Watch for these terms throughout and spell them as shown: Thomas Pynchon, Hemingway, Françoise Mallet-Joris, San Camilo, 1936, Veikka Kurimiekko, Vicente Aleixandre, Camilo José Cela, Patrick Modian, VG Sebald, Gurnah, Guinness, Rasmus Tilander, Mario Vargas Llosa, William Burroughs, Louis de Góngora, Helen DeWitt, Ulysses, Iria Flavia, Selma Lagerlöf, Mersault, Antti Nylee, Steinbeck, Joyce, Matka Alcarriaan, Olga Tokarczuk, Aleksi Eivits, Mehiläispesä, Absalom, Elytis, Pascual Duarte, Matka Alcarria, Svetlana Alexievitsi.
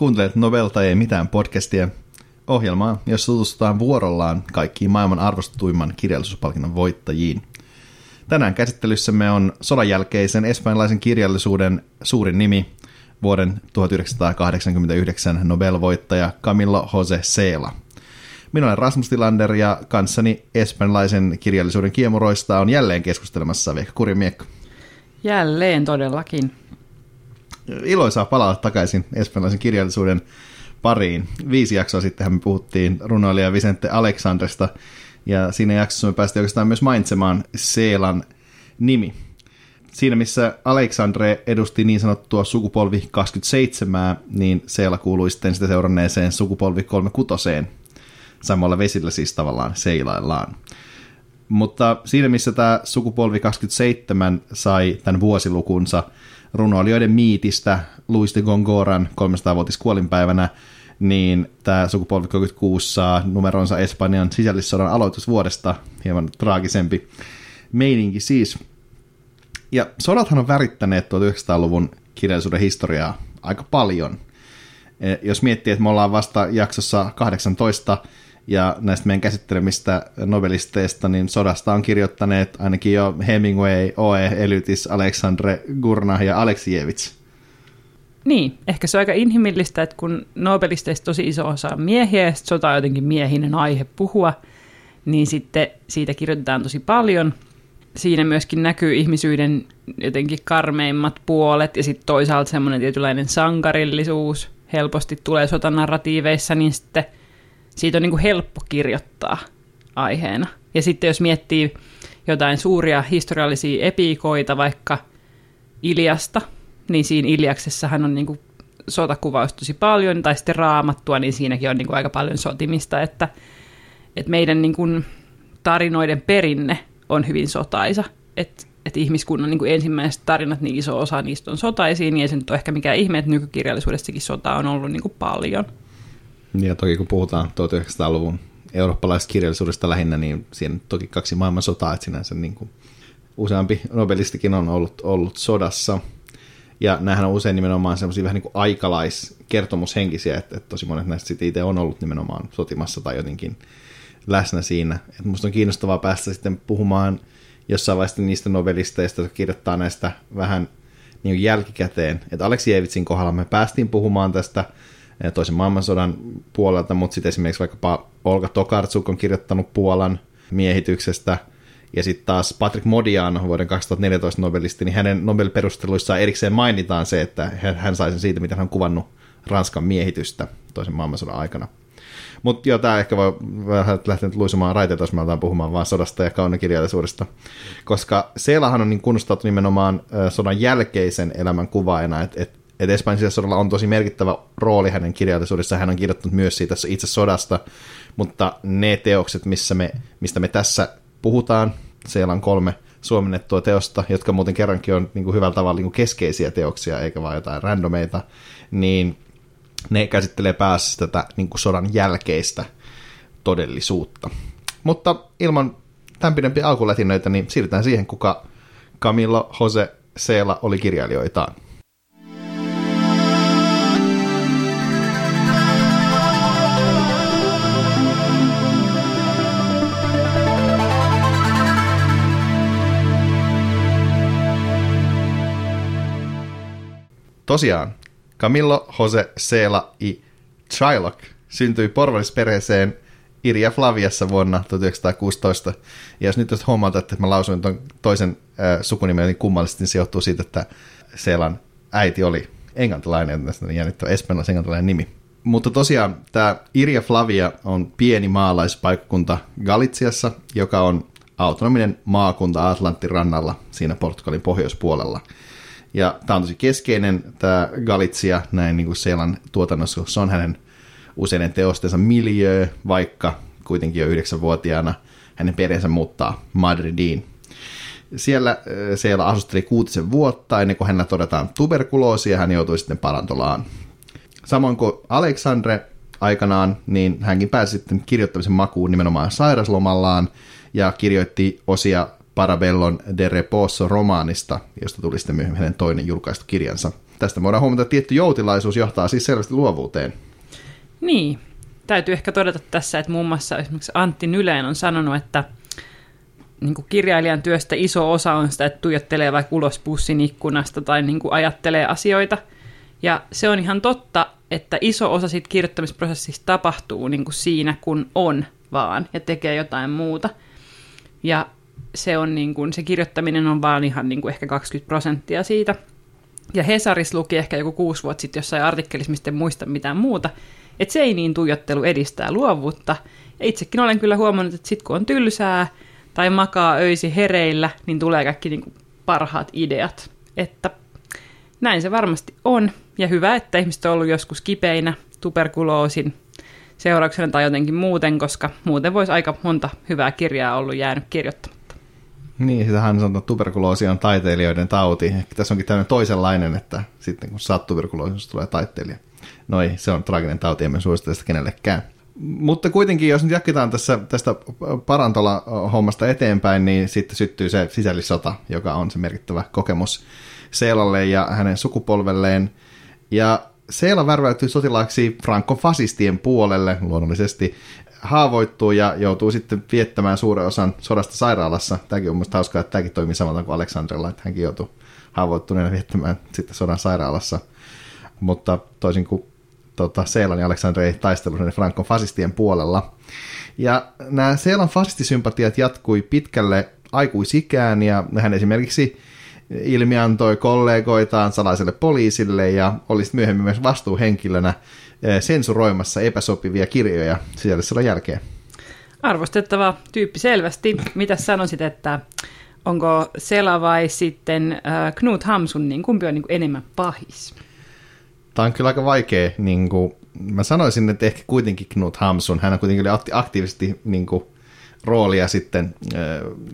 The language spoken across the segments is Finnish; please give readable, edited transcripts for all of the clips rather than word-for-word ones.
Kuuntelet Novelta ei mitään podcastia, ohjelmaa, jossa tutustutaan vuorollaan kaikkiin maailman arvostetuimman kirjallisuuspalkinnon voittajiin. Tänään käsittelyssämme on sodanjälkeisen espanjalaisen kirjallisuuden suurin nimi, vuoden 1989 Nobel-voittaja Camilo José Cela. Minä olen Rasmus Tilander ja kanssani espanjalaisen kirjallisuuden kiemuroista on jälleen keskustelemassa Veikka Kurimiekko. Jälleen todellakin. Iloisaa palata takaisin espanjalaisen kirjallisuuden pariin. 5 jaksoa sittenhän me puhuttiin runoilija Vicente Aleixandresta, ja siinä jaksossa me päästiin oikeastaan myös mainitsemaan Celan nimi. Siinä missä Aleixandre edusti niin sanottua sukupolvi 27, niin Cela kuului sitten sitä seuranneeseen sukupolvi 36. Samalla vesillä siis tavallaan seilaillaan. Mutta siinä missä tämä sukupolvi 27 sai tämän vuosilukunsa runoilijoiden miitistä Louis de Góngoran 300-vuotis kuolinpäivänä, niin tämä sukupolvi 36 saa numeronsa Espanjan sisällissodan aloitusvuodesta, hieman traagisempi meininki siis. Ja sodathan on värittäneet 1900-luvun kirjallisuuden historiaa aika paljon. Jos miettii, että me ollaan vasta jaksossa 18 ja näistä meidän käsittelemistä novelisteista, niin sodasta on kirjoittaneet ainakin jo Hemingway, Oe, Elytis, Aleixandre, Gurnah ja Aleksi Eivits. Niin, ehkä se on aika inhimillistä, että kun nobelisteista tosi iso osa on miehiä ja sota on jotenkin miehinen aihe puhua, niin sitten siitä kirjoitetaan tosi paljon. Siinä myöskin näkyy ihmisyyden jotenkin karmeimmat puolet ja sitten toisaalta semmoinen tietynlainen sankarillisuus helposti tulee sotanarratiiveissa, niin sitten siitä on niin kuin helppo kirjoittaa aiheena. Ja sitten jos miettii jotain suuria historiallisia epiikoita, vaikka Iliasta, niin siinä Iliaksessahan on niin kuin sotakuvaus tosi paljon, tai sitten Raamattua, niin siinäkin on niin kuin aika paljon sotimista, että meidän niin kuin tarinoiden perinne on hyvin sotaisa, että ihmiskunnan niin kuin ensimmäiset tarinat, niin iso osa niistä on sotaisiin, niin ei se nyt ole ehkä mikään ihme, että nykykirjallisuudessakin sota on ollut niin kuin paljon. Ja toki kun puhutaan 1900-luvun eurooppalaisesta kirjallisuudesta lähinnä, niin siinä toki 2 maailmansotaa, että sinänsä niin kuin useampi nobelistikin on ollut sodassa. Ja näähän on usein nimenomaan sellaisia vähän niin kuin aikalaiskertomushenkisiä, että tosi monet näistä sitten itse on ollut nimenomaan sotimassa tai jotenkin läsnä siinä. Et musta on kiinnostavaa päästä sitten puhumaan jossain vaiheessa niistä nobelisteista, jotka kirjoittaa näistä vähän niin kuin jälkikäteen. Että Aleksi Eivitsin kohdalla me päästiin puhumaan tästä toisen maailmansodan puolelta, mutta sitten esimerkiksi vaikkapa Olga Tokarczuk on kirjoittanut Puolan miehityksestä, ja sitten taas Patrick Modian, vuoden 2014 nobelisti, niin hänen Nobel-perusteluissaan erikseen mainitaan se, että hän sai sen siitä, mitä hän on kuvannut Ranskan miehitystä toisen maailmansodan aikana. Mutta joo, tämä ehkä voi vähän lähtenyt luisumaan raiteita, jos me aletaan puhumaan vaan sodasta ja kaunokirjallisuudesta, koska Celahan on niin kunnostautunut nimenomaan sodan jälkeisen elämän kuvaajana, että Espanjan sisällissodalla on tosi merkittävä rooli hänen kirjallisuudessaan. Hän on kirjoittanut myös siitä itse sodasta, mutta ne teokset, mistä me tässä puhutaan, siellä on 3 suomennettua teosta, jotka muuten kerrankin on niin kuin hyvällä tavalla niin kuin keskeisiä teoksia, eikä vaan jotain randomeita, niin ne käsittelee päässä tätä niin kuin sodan jälkeistä todellisuutta. Mutta ilman tämän pidempiä alkulätinöitä, niin siirrytään siihen, kuka Camilo José Cela oli kirjailijoitaan. Tosiaan, Camilo José Cela y Trilog syntyi porvallisperheeseen Iria Flaviassa vuonna 1916. Ja jos nyt huomaat, että mä lausuin ton toisen sukunimen niin kummallisesti, niin se johtuu siitä, että Celan äiti oli englantilainen, jännittävä espanjalais-englantilainen nimi. Mutta tosiaan tämä Iria Flavia on pieni maalaispaikkakunta Galiciassa, joka on autonominen maakunta Atlantin rannalla siinä Portugalin pohjoispuolella. Ja tämä on tosi keskeinen, tämä Galicia, näin niin kuin Celan tuotannossa, se on hänen useiden teostensa miljöö, vaikka kuitenkin jo 9-vuotiaana hänen perheensä muuttaa Madridiin. Siellä Cela asusteli 6 vuotta, ennen kuin hänellä todetaan tuberkuloosia, hän joutui sitten parantolaan. Samoin kuin Aleixandre aikanaan, niin hänkin pääsi sitten kirjoittamisen makuun nimenomaan sairaslomallaan ja kirjoitti osia Paravellon de Reposo -romaanista, josta tuli sitten myöhemmin hänen toinen julkaistu kirjansa. Tästä voidaan huomata, että tietty joutilaisuus johtaa siis selvästi luovuuteen. Niin. Täytyy ehkä todeta tässä, että muun muassa esimerkiksi Antti Nyleen on sanonut, että niin kuin kirjailijan työstä iso osa on sitä, että tuijottelee vaikka ulos bussin ikkunasta tai niin kuin ajattelee asioita. Ja se on ihan totta, että iso osa siitä kirjoittamisprosessista tapahtuu niin kuin siinä, kun on vaan ja tekee jotain muuta. Ja se, on niin kuin, se kirjoittaminen on vaan ihan niin kuin ehkä 20% siitä. Ja Hesaris luki ehkä joku 6 vuotta sitten jossain artikkelissa, mistä en muista mitään muuta. Että seiniin tuijottelu edistää luovuutta. Ja itsekin olen kyllä huomannut, että sit kun on tylsää tai makaa öisi hereillä, niin tulee kaikki niin kuin parhaat ideat. Että näin se varmasti on. Ja hyvä, että ihmiset on ollut joskus kipeinä tuberkuloosin seurauksena tai jotenkin muuten, koska muuten voisi aika monta hyvää kirjaa ollut jäänyt kirjoittamatta. Niin, sitähän sanotaan, että tuberkuloosi on taiteilijoiden tauti. Ehkä tässä onkin tämmöinen toisenlainen, että sitten kun saat tuberkuloosista, tulee taiteilija. No ei, se on traaginen tauti, emme suosittele sitä kenellekään. Mutta kuitenkin, jos nyt jatketaan tästä parantola-hommasta eteenpäin, niin sitten syttyy se sisällissota, joka on se merkittävä kokemus Celalle ja hänen sukupolvelleen. Ja Cela värväytyy sotilaaksi frankofasistien puolelle, luonnollisesti haavoittuu ja joutuu sitten viettämään suuren osan sodasta sairaalassa. Tämäkin on minusta hauskaa, että tämäkin toimii samalla kuin Alexandrella, että hänkin joutuu haavoittuneena viettämään sitten sodan sairaalassa. Mutta toisin kuin Celan ja Alexandre ei taistellut ne Frankon fasistien puolella. Ja nämä Celan fasistisympatiat jatkui pitkälle aikuisikään, ja hän esimerkiksi ilmiantoi kollegoitaan salaiselle poliisille, ja oli myöhemmin myös vastuuhenkilönä sensuroimassa epäsopivia kirjoja sisällissodan jälkeen. Arvostettava tyyppi selvästi. Mitä sanoisit, että onko Cela vai sitten Knut Hamsun, niin kumpi on niin kuin enemmän pahis? Tämä on kyllä aika vaikea. Niin kuin, mä sanoisin, että ehkä kuitenkin Knut Hamsun. Hän on kuitenkin aktiivisesti niin kuin, roolia sitten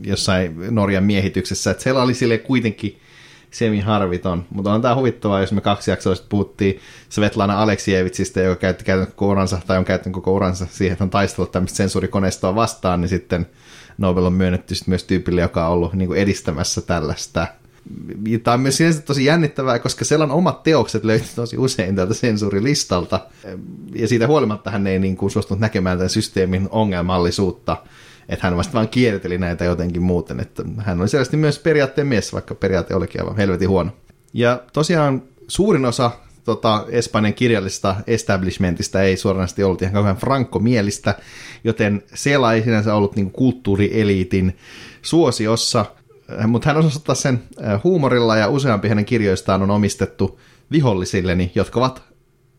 jossain Norjan miehityksessä. Että siellä oli sille kuitenkin semi-harviton. Mutta on tämä huvittavaa, jos me 2 jaksoista puhuttiin Svetlana Alexievitsistä, joka on käyttänyt koko uransa siihen, että on taistellut tämmöistä sensuurikoneistoa vastaan, niin sitten Nobel on myönnetty myös tyypille, joka on ollut niin kuin edistämässä tällaista. Tämä on myös tosi jännittävää, koska Celan omat teokset löytyy tosi usein tältä sensuurilistalta, ja siitä huolimatta hän ei niin kuin suostunut näkemään tämän systeemin ongelmallisuutta, että hän vasta vaan kierteli näitä jotenkin muuten, että hän oli selvästi myös periaatteen mies, vaikka periaate olikin aivan helvetin huono. Ja tosiaan suurin osa Espanjan kirjallista establishmentista ei suoranaisesti ollut ihan kauhean frankkomielistä, joten Cela ei sinänsä ollut niin kuin kulttuurieliitin suosiossa, mutta hän osasi ottaa sen huumorilla, ja useampi hänen kirjoistaan on omistettu vihollisilleni, jotka ovat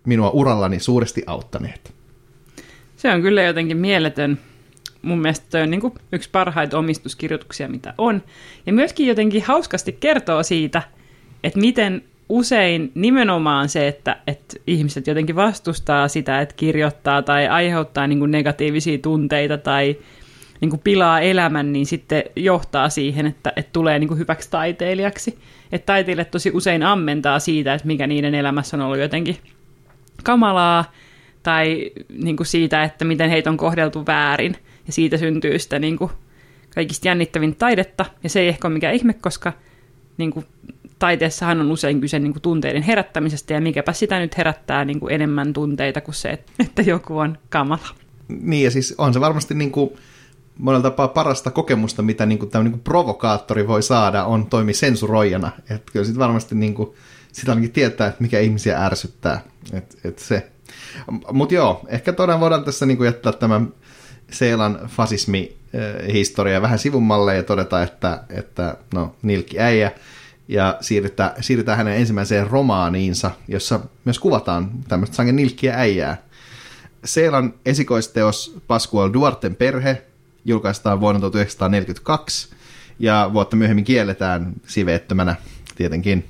minua urallani suuresti auttaneet. Se on kyllä jotenkin mieletön. Mun mielestä se on niin kuin yksi parhaita omistuskirjoituksia, mitä on. Ja myöskin jotenkin hauskasti kertoo siitä, että miten usein nimenomaan se, että ihmiset jotenkin vastustaa sitä, että kirjoittaa tai aiheuttaa niin kuin negatiivisia tunteita tai niin kuin pilaa elämän, niin sitten johtaa siihen, että tulee niin kuin hyväksi taiteilijaksi. Että taiteilijat tosi usein ammentaa siitä, että mikä niiden elämässä on ollut jotenkin kamalaa, tai niin kuin siitä, että miten heitä on kohdeltu väärin, ja siitä syntyy sitä niin kuin kaikista jännittävin taidetta, ja se ei ehkä ole mikään ihme, koska niin kuin taiteessahan on usein kyse niin kuin tunteiden herättämisestä, ja mikäpä sitä nyt herättää niin kuin enemmän tunteita kuin se, että joku on kamala. Niin, ja siis on se varmasti niin kuin monella tapaa parasta kokemusta, mitä niinku tämmöinen niinku provokaattori voi saada, on toimia sensuroijana. Että kyllä sitten varmasti niinku, sitä ainakin tietää, että mikä ihmisiä ärsyttää. Mutta joo, ehkä todella voidaan tässä niinku jättää tämän Celan fasismihistoria vähän sivummalle ja todeta, että no, nilkki äijä. Ja siirrytään hänen ensimmäiseen romaaniinsa, jossa myös kuvataan tämmöistä sangen nilkkiä äijää. Celan esikoisteos Pascual Duarten perhe julkaistaan vuonna 1942, ja vuotta myöhemmin kielletään siveettömänä tietenkin.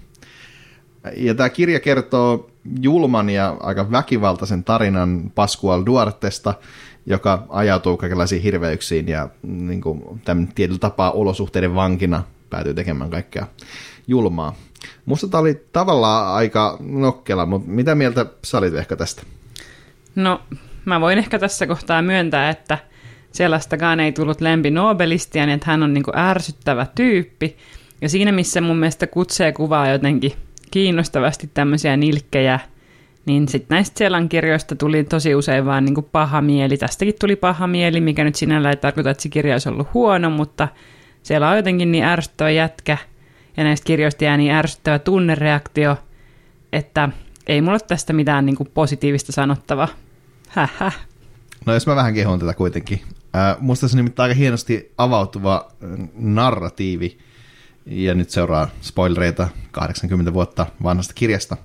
Ja tämä kirja kertoo julman ja aika väkivaltaisen tarinan Pascual Duartesta, joka ajautuu kaikenlaisiin hirveyksiin ja niin kuin, tämän tietyllä tapaa olosuhteiden vankina päätyy tekemään kaikkea julmaa. Musta tämä oli tavallaan aika nokkela, mutta mitä mieltä sä olit ehkä tästä? No, mä voin ehkä tässä kohtaa myöntää, että Celaistakaan ei tullut lempinobelistia, niin että hän on niin kuin ärsyttävä tyyppi. Ja siinä, missä mun mielestä Kutsee kuvaa jotenkin kiinnostavasti tämmöisiä nilkkejä, niin sitten näistä Celan kirjoista tuli tosi usein vaan niin kuin paha mieli. Tästäkin tuli paha mieli, mikä nyt sinällään ei tarkoita, että se kirja olisi ollut huono, mutta Cela on jotenkin niin ärsyttävä jätkä, ja näistä kirjoista jää niin ärsyttävä tunnereaktio, että ei mulla tästä mitään niin kuin positiivista sanottavaa. Hähä. No jos mä vähän kehon tätä kuitenkin. Musta se nimittäin aika hienosti avautuva narratiivi, ja nyt seuraa spoilereita 80 vuotta vanhasta kirjasta.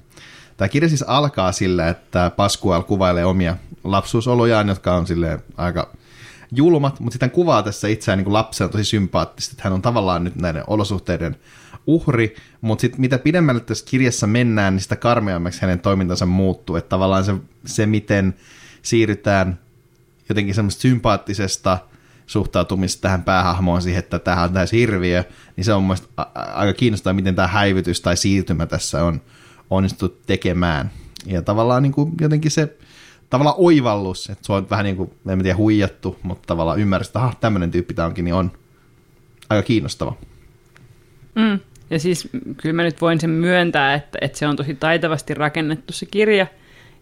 Tämä kirja siis alkaa sillä, että Pascual kuvailee omia lapsuusolojaan, jotka on silleen aika julmat, mutta sitten kuvaa tässä itseään niin kuin lapsena tosi sympaattisesti, että hän on tavallaan nyt näiden olosuhteiden uhri, mutta sitten mitä pidemmälle tässä kirjassa mennään, niin sitä karmeammaksi hänen toimintansa muuttuu, että tavallaan se miten siirrytään jotenkin semmoista sympaattisesta suhtautumista tähän päähahmoon siihen, että tämähän on täysin hirviö, niin se on mun aika kiinnostavaa, miten tämä häivytys tai siirtymä tässä on onnistuttu tekemään. Ja tavallaan niin kuin jotenkin se tavallaan oivallus, että se on vähän niin kuin, en tiedä, huijattu, mutta tavallaan ymmärrys, että tämmöinen tyyppi tämä onkin, niin on aika kiinnostava. Mm. Ja siis kyllä mä nyt voin sen myöntää, että se on tosi taitavasti rakennettu se kirja,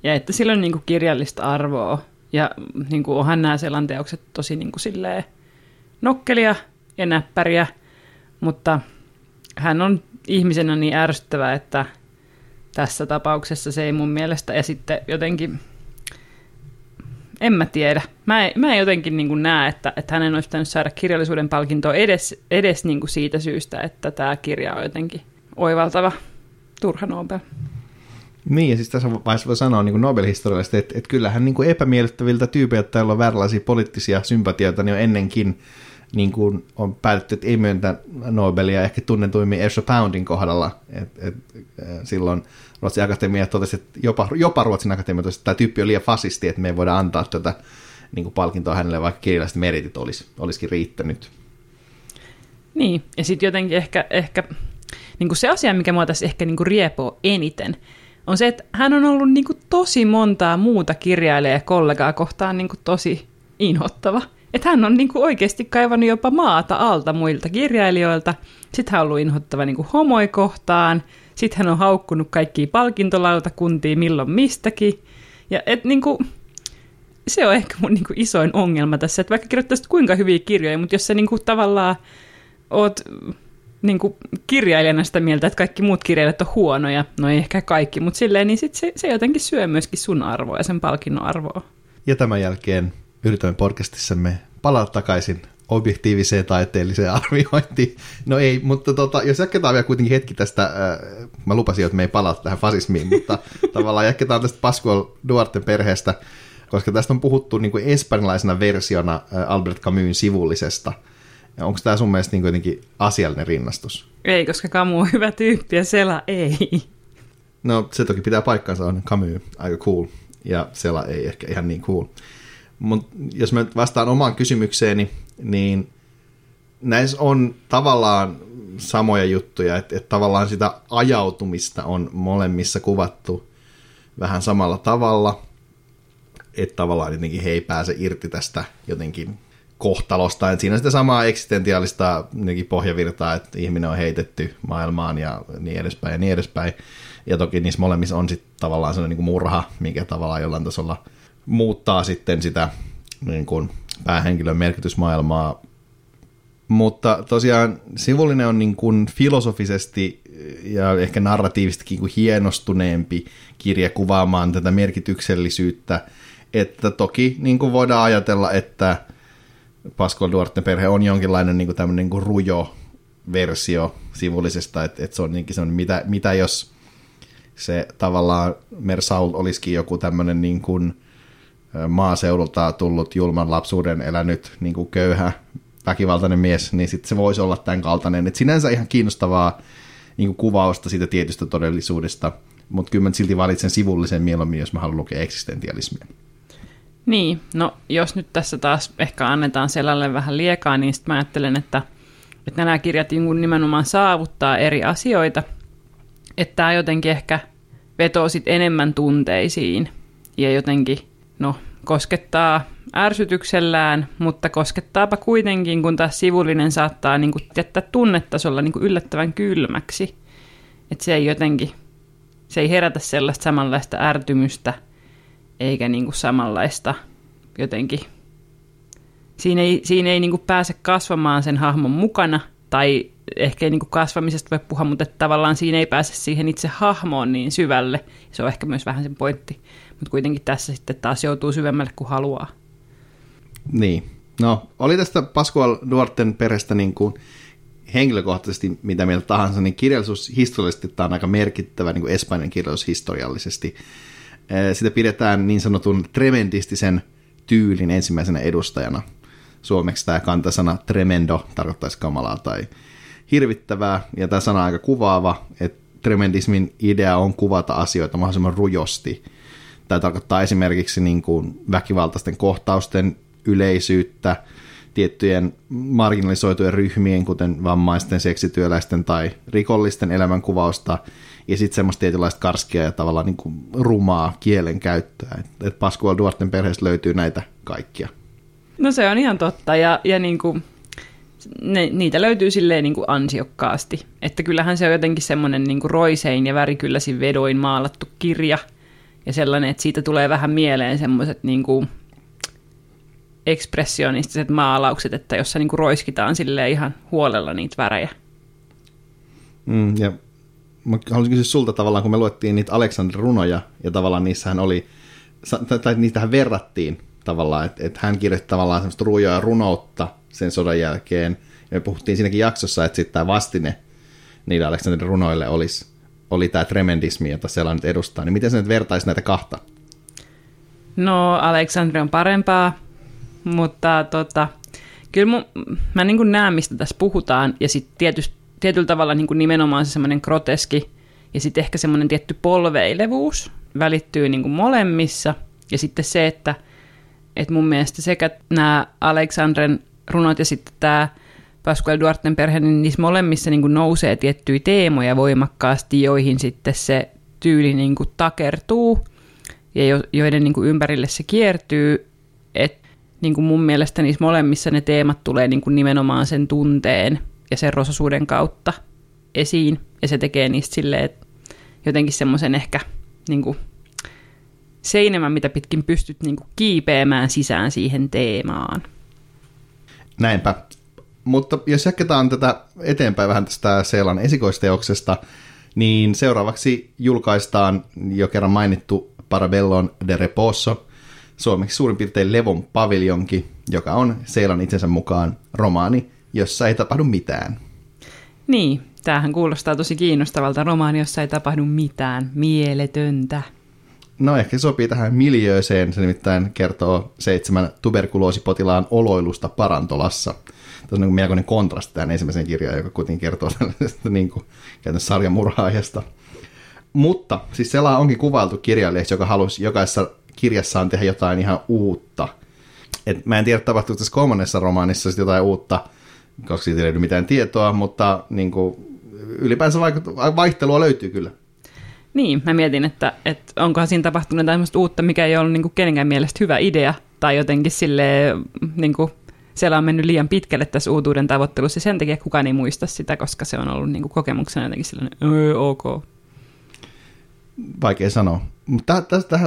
ja että sillä on niin kuin kirjallista arvoa. Ja niin kuin onhan nämä Celan teokset tosi niin kuin silleen nokkelia ja näppäriä, mutta hän on ihmisenä niin ärsyttävä, että tässä tapauksessa se ei mun mielestä. Ja sitten jotenkin, en mä tiedä. Mä en jotenkin niin kuin näe, että hänen olisi pitänyt saada kirjallisuuden palkintoa edes niin kuin siitä syystä, että tämä kirja on jotenkin oivaltava, turha Nobel. Niin, ja siis tässä vaiheessa voi sanoa niin kuin Nobel-historiallisesti, että kyllähän niin kuin epämiellyttäviltä tyypeiltä, joilla on vääränlaisia poliittisia sympatioita, niin on ennenkin niin kuin on päätetty, että ei myöntä Nobelia, ehkä tunnetuimmin Ezra Poundin kohdalla. Silloin Ruotsin akatemia totesi, että jopa Ruotsin akatemia totesi, että tämä tyyppi on liian fasisti, että me ei voida antaa tätä niin kuin palkintoa hänelle, vaikka kirjalliset meritit olisikin riittänyt. Niin, ja sitten jotenkin ehkä niin kuin se asia, mikä mua tässä ehkä niin kuin riepoo eniten, on se, että hän on ollut niin kuin tosi montaa muuta kirjailijakollegaa kohtaan niin kuin tosi inhottava. Että hän on niin kuin oikeasti kaivannut jopa maata alta muilta kirjailijoilta. Sitten hän on ollut inhottava niin kuin homoikohtaan. Sitten hän on haukkunut kaikkia palkintolautakuntia milloin mistäkin. Ja et niin kuin, se on ehkä mun niin kuin isoin ongelma tässä. Että vaikka kirjoittaisit kuinka hyviä kirjoja, mutta jos sä niin kuin tavallaan oot niin kuin kirjailijana sitä mieltä, että kaikki muut kirjailijat on huonoja, no ei ehkä kaikki, mutta silleen, niin sit se jotenkin syö myöskin sun arvoa ja sen palkinnon arvoa. Ja tämän jälkeen yritämme podcastissamme palata takaisin objektiiviseen taiteelliseen arviointiin. No ei, mutta jos jatketaan vielä kuitenkin hetki tästä, mä lupasin jo, että me ei palata tähän fasismiin, mutta tavallaan jatketaan tästä Pascual Duarten perheestä, koska tästä on puhuttu niin kuin espanjalaisena versiona Albert Camusin sivullisesta. Onko tämä sun mielestä niin jotenkin asiallinen rinnastus? Ei, koska Camus on hyvä tyyppi ja Cela ei. No se toki pitää paikkansa, on Camus aika cool ja Cela ei ehkä ihan niin cool. Mut jos mä vastaan omaan kysymykseeni, niin näissä on tavallaan samoja juttuja, että tavallaan sitä ajautumista on molemmissa kuvattu vähän samalla tavalla, että tavallaan jotenkin he ei pääse irti tästä jotenkin kohtalosta. Et siinä on sitä samaa eksistentiaalista pohjavirtaa, että ihminen on heitetty maailmaan ja niin edespäin ja niin edespäin. Ja toki niissä molemmissa on sitten tavallaan sellainen niin kuin murha, mikä tavallaan jollain tasolla muuttaa sitten sitä niin kuin päähenkilön merkitysmaailmaa. Mutta tosiaan sivullinen on niin kuin filosofisesti ja ehkä narratiivistikin kuin hienostuneempi kirja kuvaamaan tätä merkityksellisyyttä. Että toki niin kuin voidaan ajatella, että Pascual Duarten perhe on jonkinlainen niin kuin tämmöinen niin kuin rujo versio sivullisesta, että se on niinkin semmoinen, mitä jos se tavallaan Mersault olisikin joku tämmöinen niin kuin maaseudulta tullut julman lapsuuden elänyt niin kuin köyhä väkivaltainen mies, niin sitten se voisi olla tämän kaltainen. Et sinänsä ihan kiinnostavaa niin kuin kuvausta siitä tietystä todellisuudesta, mutta kyllä mä silti valitsen sivullisen mieluummin, jos mä haluan lukea eksistentialismia. Niin, no jos nyt tässä taas ehkä annetaan Celalle vähän liekaa, niin sitten mä ajattelen, että nämä kirjat nimenomaan saavuttaa eri asioita, että tämä jotenkin ehkä vetoo sit enemmän tunteisiin ja jotenkin, no, koskettaa ärsytyksellään, mutta koskettaapa kuitenkin, kun taas sivullinen saattaa niin kuin jättää tunnetasolla niin kuin yllättävän kylmäksi, että se ei jotenkin se ei herätä sellaista samanlaista ärtymystä, eikä niinku samanlaista jotenkin. Siinä ei niinku pääse kasvamaan sen hahmon mukana, tai ehkä ei niinku kasvamisesta voi puhua, mutta tavallaan siinä ei pääse siihen itse hahmoon niin syvälle. Se on ehkä myös vähän sen pointti, mutta kuitenkin tässä sitten taas joutuu syvemmälle kuin haluaa. Niin. No, oli tästä Pascual Duarten perestä niin kuin henkilökohtaisesti mitä mieltä tahansa, niin kirjallisuushistoriallisesti tämä on aika merkittävä niin kuin Espanjan kirjallisuushistoriallisesti. Sitä pidetään niin sanotun tremendistisen tyylin ensimmäisenä edustajana. Suomeksi tämä kantasana tremendo tarkoittaisi kamalaa tai hirvittävää, ja tämä sana on aika kuvaava, että tremendismin idea on kuvata asioita mahdollisimman rujosti. Tämä tarkoittaa esimerkiksi niin kuin väkivaltaisten kohtausten yleisyyttä, tiettyjen marginalisoitujen ryhmien, kuten vammaisten, seksityöläisten tai rikollisten elämänkuvausta, ja sitten semmoista tietynlaista karskia ja tavallaan niin kuin rumaa kielenkäyttöä. Et Pascual Duarten perheestä löytyy näitä kaikkia. No se on ihan totta, ja niin kuin, niitä löytyy silleen niin kuin ansiokkaasti. Että kyllähän se on jotenkin semmoinen niin kuin roisein ja värikylläisin vedoin maalattu kirja, ja sellainen, että siitä tulee vähän mieleen semmoiset niin kuin ekspressionistiset maalaukset, että jossa niinku roiskitaan silleen ihan huolella niitä värejä. Ja mä haluaisin kysyä sulta tavallaan, kun me luettiin niitä Alexander-runoja, ja tavallaan niissähän oli, tai niitähän verrattiin tavallaan, että hän kirjoitti tavallaan semmoista rujoa runoutta sen sodan jälkeen, ja me puhuttiin siinäkin jaksossa, että sitten tämä vastine niille Alexander-runoille oli tämä tremendismi, jota siellä nyt edustaa. Niin miten sä nyt vertaisi näitä kahta? No, Alexandre on parempaa, mutta kyllä mä niin kuin näen, mistä tässä puhutaan, ja sitten tietyllä tavalla niin kuin nimenomaan se semmoinen groteski, ja sitten ehkä semmoinen tietty polveilevuus välittyy niin kuin molemmissa, ja sitten se, että mun mielestä sekä nämä Alexandren runot ja sitten tämä Pascual Duarten perhe, niin niissä molemmissa niin kuin nousee tiettyjä teemoja voimakkaasti, joihin sitten se tyyli niin kuin takertuu, ja joiden niin kuin ympärille se kiertyy, että niin kuin mun mielestä niissä molemmissa ne teemat tulee niin kuin nimenomaan sen tunteen ja sen rosoisuuden kautta esiin. Ja se tekee niistä silleen jotenkin semmoisen ehkä niin kuin seinämän, mitä pitkin pystyt niin kuin kiipeämään sisään siihen teemaan. Näinpä. Mutta jos jatketaan tätä eteenpäin vähän tästä Celan esikoisteoksesta, niin seuraavaksi julkaistaan jo kerran mainittu Paravellon de Reposo, suomeksi suurin piirtein Levon paviljonki, joka on Celan itsensä mukaan romaani, jossa ei tapahdu mitään. Niin, tämähän kuulostaa tosi kiinnostavalta, romaani, jossa ei tapahdu mitään, mieletöntä. No ehkä sopii tähän miljööseen, se nimittäin kertoo 7 tuberkuloosipotilaan oloilusta parantolassa. Tässä on niin melkoinen kontrasti tähän ensimmäiseen kirjaan, joka kuitenkin kertoo tällaisesta niin kuin käytännössä sarjamurhaajasta. Mutta siis Cela onkin kuvailtu kirjailijaksi, joka halusi jokaisessa kirjassaan tehdä jotain ihan uutta. Et mä en tiedä, tapahtuuko tässä kolmannessa romaanissa jotain uutta, koska siitä ei löydy mitään tietoa, mutta niin kuin, ylipäänsä vaihtelua löytyy kyllä. Niin, mä mietin, että onkohan siinä tapahtunut jotain uutta, mikä ei ollut niin kuin kenenkään mielestä hyvä idea, tai jotenkin silleen, niin kuin Cela on mennyt liian pitkälle tässä uutuuden tavoittelussa, sen takia kukaan ei muista sitä, koska se on ollut niin kuin kokemuksena jotenkin sellainen, ok. Vaikea sanoa. Mutta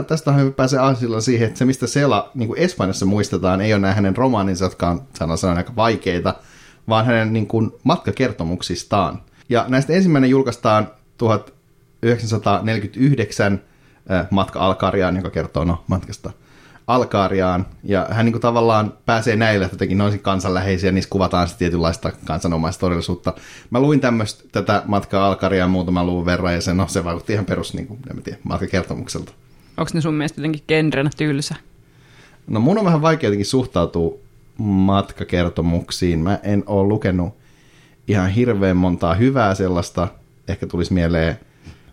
tästä on hyvä pääsee asioilla siihen, että se mistä Cela niin Espanjassa muistetaan, ei ole nämä hänen romaaninsa, jotka on sanan aika vaikeita, vaan hänen niin kuin matkakertomuksistaan. Ja näistä ensimmäinen julkaistaan 1949 Matka Alcarriaan, joka kertoo matkasta Alcarriaan. Ja hän niin kuin tavallaan pääsee näille, että jotenkin noisin kansanläheisiä, niissä kuvataan sitten tietynlaista kansanomaista todellisuutta. Mä luin tätä Matkaa Alcarriaan muutaman luvun verran, ja se vaikutti ihan perus niin kuin, en mä tiedä, matkakertomukselta. Onko ne sun mielestä jotenkin genrenä tylsä? No mun on vähän vaikea jotenkin suhtautua matkakertomuksiin. Mä en ole lukenut ihan hirveän montaa hyvää sellaista. Ehkä tulisi mieleen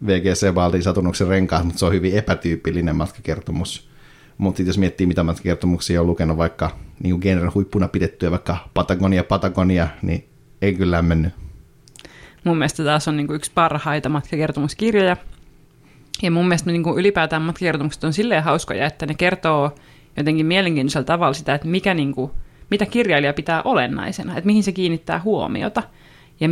VG Sebaldin Satunnuksen renkaat, mutta se on hyvin epätyypillinen matkakertomus. Mutta jos miettii, mitä matkakertomuksia on lukenut, vaikka niin kuin genren huippuna pidettyä, vaikka Patagonia, niin ei kyllä mennyt. Mun mielestä taas on niin kuin yksi parhaita matkakertomuskirjoja. Ja mun mielestä niin kuin ylipäätään matkakertomukset on silleen hauskoja, että ne kertoo jotenkin mielenkiintoisella tavalla sitä, että niin kuin, mitä kirjailija pitää olennaisena, että mihin se kiinnittää huomiota ja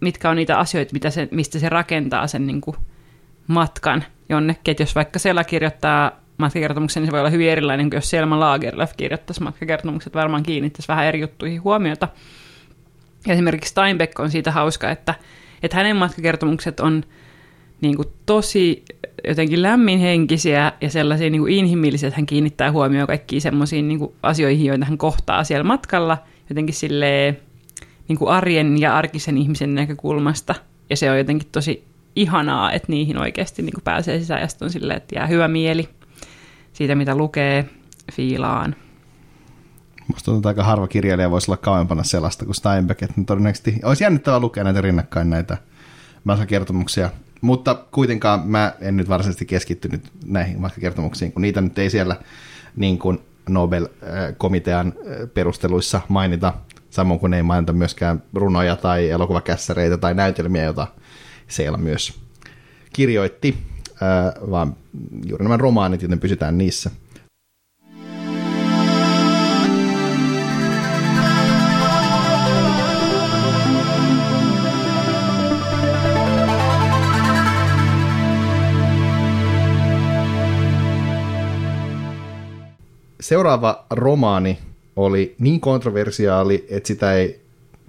mitkä on niitä asioita, mistä se rakentaa sen niin kuin matkan jonnekin. Että jos vaikka Cela kirjoittaa matkakertomuksen, niin se voi olla hyvin erilainen kuin jos Selma Lagerlöf kirjoittaisi matkakertomukset. Varmaan kiinnittäisi vähän eri juttuihin huomiota. Ja esimerkiksi Steinbeck on siitä hauska, että hänen matkakertomukset on niin kuin tosi jotenkin lämminhenkisiä ja sellaisia niin kuin inhimillisiä, että hän kiinnittää huomioon kaikkiin semmoisiin niin kuin asioihin, joita hän kohtaa siellä matkalla jotenkin silleen, niin kuin arjen ja arkisen ihmisen näkökulmasta. Ja se on jotenkin tosi ihanaa, että niihin oikeasti niin kuin pääsee sisään ja sitten on silleen, että jää hyvä mieli siitä, mitä lukee, fiilaan. Musta tuntuu, että aika harva kirjailija voisi olla kauempana Celasta kuin Steinbeck. Että todennäköisesti olisi jännittävää lukea näitä rinnakkain näitä matkakertomuksia. Mutta kuitenkaan mä en nyt varsinaisesti keskittynyt näihin matkakertomuksiin, kun niitä nyt ei siellä niin kuin Nobel-komitean perusteluissa mainita, samoin kuin ei mainita myöskään runoja tai elokuvakässäreitä tai näytelmiä, joita Cela myös kirjoitti, vaan juuri nämä romaanit, joten pysytään niissä. Seuraava romaani oli niin kontroversiaali, että sitä ei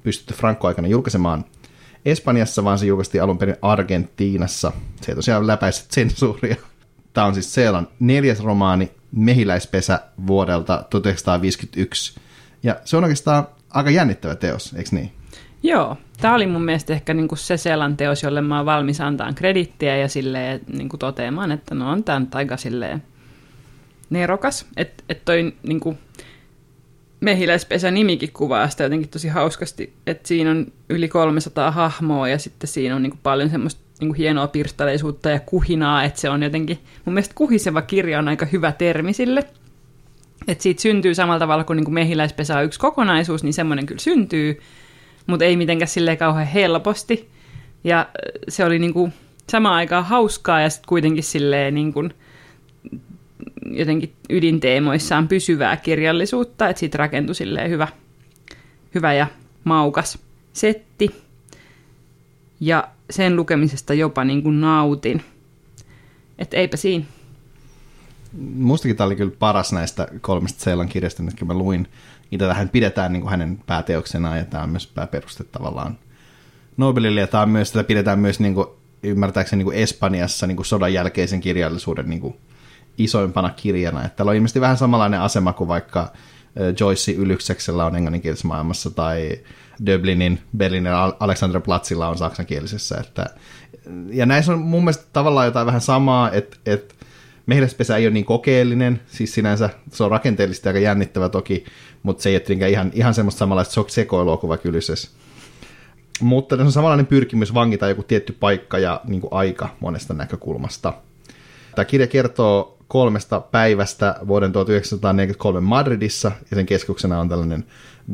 pystytty Franco-aikana julkaisemaan Espanjassa, vaan se julkaistiin alun perin Argentiinassa. Se ei tosiaan läpäisi sensuuria. Tämä on siis Celan neljäs romaani Mehiläispesä vuodelta 1951. Ja se on oikeastaan aika jännittävä teos, eikö niin? Joo. Tämä oli mun mielestä ehkä niinku se Celan teos, jolle mä oon valmis antaan kredittiä ja silleen, niinku toteamaan, että no on tämä aika silleen nerokas. Että et toi niinku Mehiläispesä nimikin kuvaa sitä jotenkin tosi hauskasti, että siinä on yli 300 hahmoa ja sitten siinä on niin kuin paljon semmoista niin kuin hienoa pirstaleisuutta ja kuhinaa, että se on jotenkin, mun mielestä kuhiseva kirja on aika hyvä termi sille, että siitä syntyy samalla tavalla kuin, niin kuin Mehiläispesä on yksi kokonaisuus, niin semmoinen kyllä syntyy, mutta ei mitenkään silleen kauhean helposti ja se oli niin kuin samaan aikaan hauskaa ja sitten kuitenkin silleen niin kuin jotenkin ydinteemoissaan pysyvää kirjallisuutta, että siitä rakentui silleen hyvä ja maukas setti. Ja sen lukemisesta jopa niin kuin nautin. Että eipä siinä. Mustakin tämä oli kyllä paras näistä kolmesta Celan kirjasta, mitkä mä luin. Niitä tähän pidetään niin kuin hänen pääteoksenaan ja tämä on myös pääperuste tavallaan Nobelille. Ja tämä on myös, tätä pidetään myös niin kuin, ymmärtääkseni niin kuin Espanjassa niin kuin sodan jälkeisen kirjallisuuden niin kuin isoimpana kirjana. Että täällä on ilmeisesti vähän samanlainen asema kuin vaikka Joyce Ylykseksellä on englanninkielisessä maailmassa tai Döblinin, Berliinin Alexanderplatzilla on saksankielisessä. Että, ja näissä on mun mielestä tavallaan jotain vähän samaa, että Mehiläispesä ei ole niin kokeellinen, siis sinänsä se on rakenteellisesti aika jännittävä toki, mutta se ei ole ihan semmoista samanlaista sekoilua kuin vaikka Ulysses. Mutta se on samanlainen pyrkimys vangita joku tietty paikka ja niin kuin aika monesta näkökulmasta. Tämä kirja kertoo 3 päivästä vuoden 1943 Madridissa, ja sen keskuksena on tällainen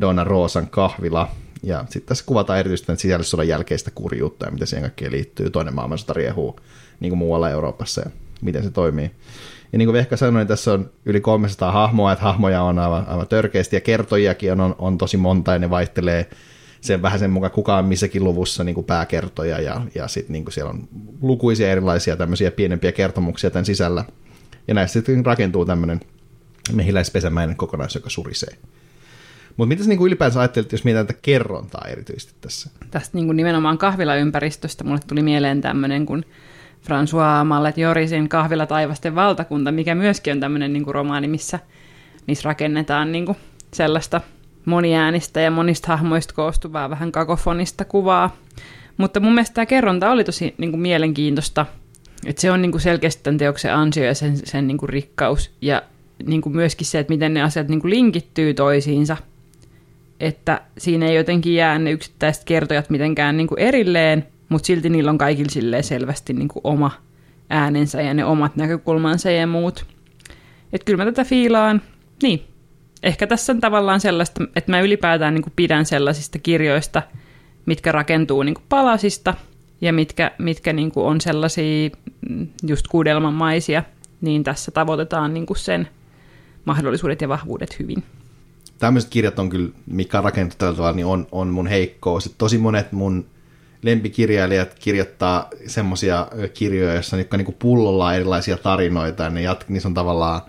Dona Rosan kahvila. Ja sitten tässä kuvataan erityisesti tämän sisällissodan jälkeistä kurjuutta, ja miten siihen kaikkeen liittyy. Toinen maailmansota riehuu niin kuin muualla Euroopassa, ja miten se toimii. Ja niin kuin Vehka sanoi, niin tässä on yli 300 hahmoa, että hahmoja on aivan törkeästi, ja kertojiakin on tosi monta, ja ne vaihtelee sen vähän sen mukaan kukaan missäkin luvussa niin kuin pääkertoja, ja sitten niin kuin siellä on lukuisia erilaisia tämmöisiä pienempiä kertomuksia tämän sisällä. Ja näistä sitten rakentuu tämmöinen mehiläispesämäinen kokonaisuus, joka surisee. Mutta mitä sä niin kuin ylipäänsä ajattelit, jos mietitään tätä kerrontaa erityisesti tässä? Tästä niin kuin nimenomaan kahvilaympäristöstä mulle tuli mieleen tämmöinen kuin Françoise Mallet-Jorisin Kahvila taivasten valtakunta, mikä myöskin on tämmöinen niin kuin romaani, missä niissä rakennetaan niin kuin sellaista moniäänistä ja monista hahmoista koostuvaa vähän kakofonista kuvaa. Mutta mun mielestä tämä kerronta oli tosi niin kuin mielenkiintoista. Et se on niin kuin selkeästi tämän teoksen ansio ja sen niin kuin rikkaus. Ja niin kuin myöskin se, että miten ne asiat niin kuin linkittyy toisiinsa. Että siinä ei jotenkin jää ne yksittäiset kertojat mitenkään niin kuin erilleen, mutta silti niillä on kaikilla selvästi niin kuin oma äänensä ja ne omat näkökulmansa ja muut. Että kyllä mä tätä fiilaan. Niin. Ehkä tässä on tavallaan sellaista, että mä ylipäätään niin kuin pidän sellaisista kirjoista, mitkä rakentuu niin kuin palasista ja mitkä niin kuin on sellaisia just kuudelmanmaisia, niin tässä tavoitetaan niin kuin sen mahdollisuudet ja vahvuudet hyvin. Tämmöiset kirjat on kyllä, mikä on rakentunut tällä tavalla, niin on mun heikkous. Tosi monet mun lempikirjailijat kirjoittaa semmoisia kirjoja, jotka niinku pullollaan erilaisia tarinoita, ja niissä on tavallaan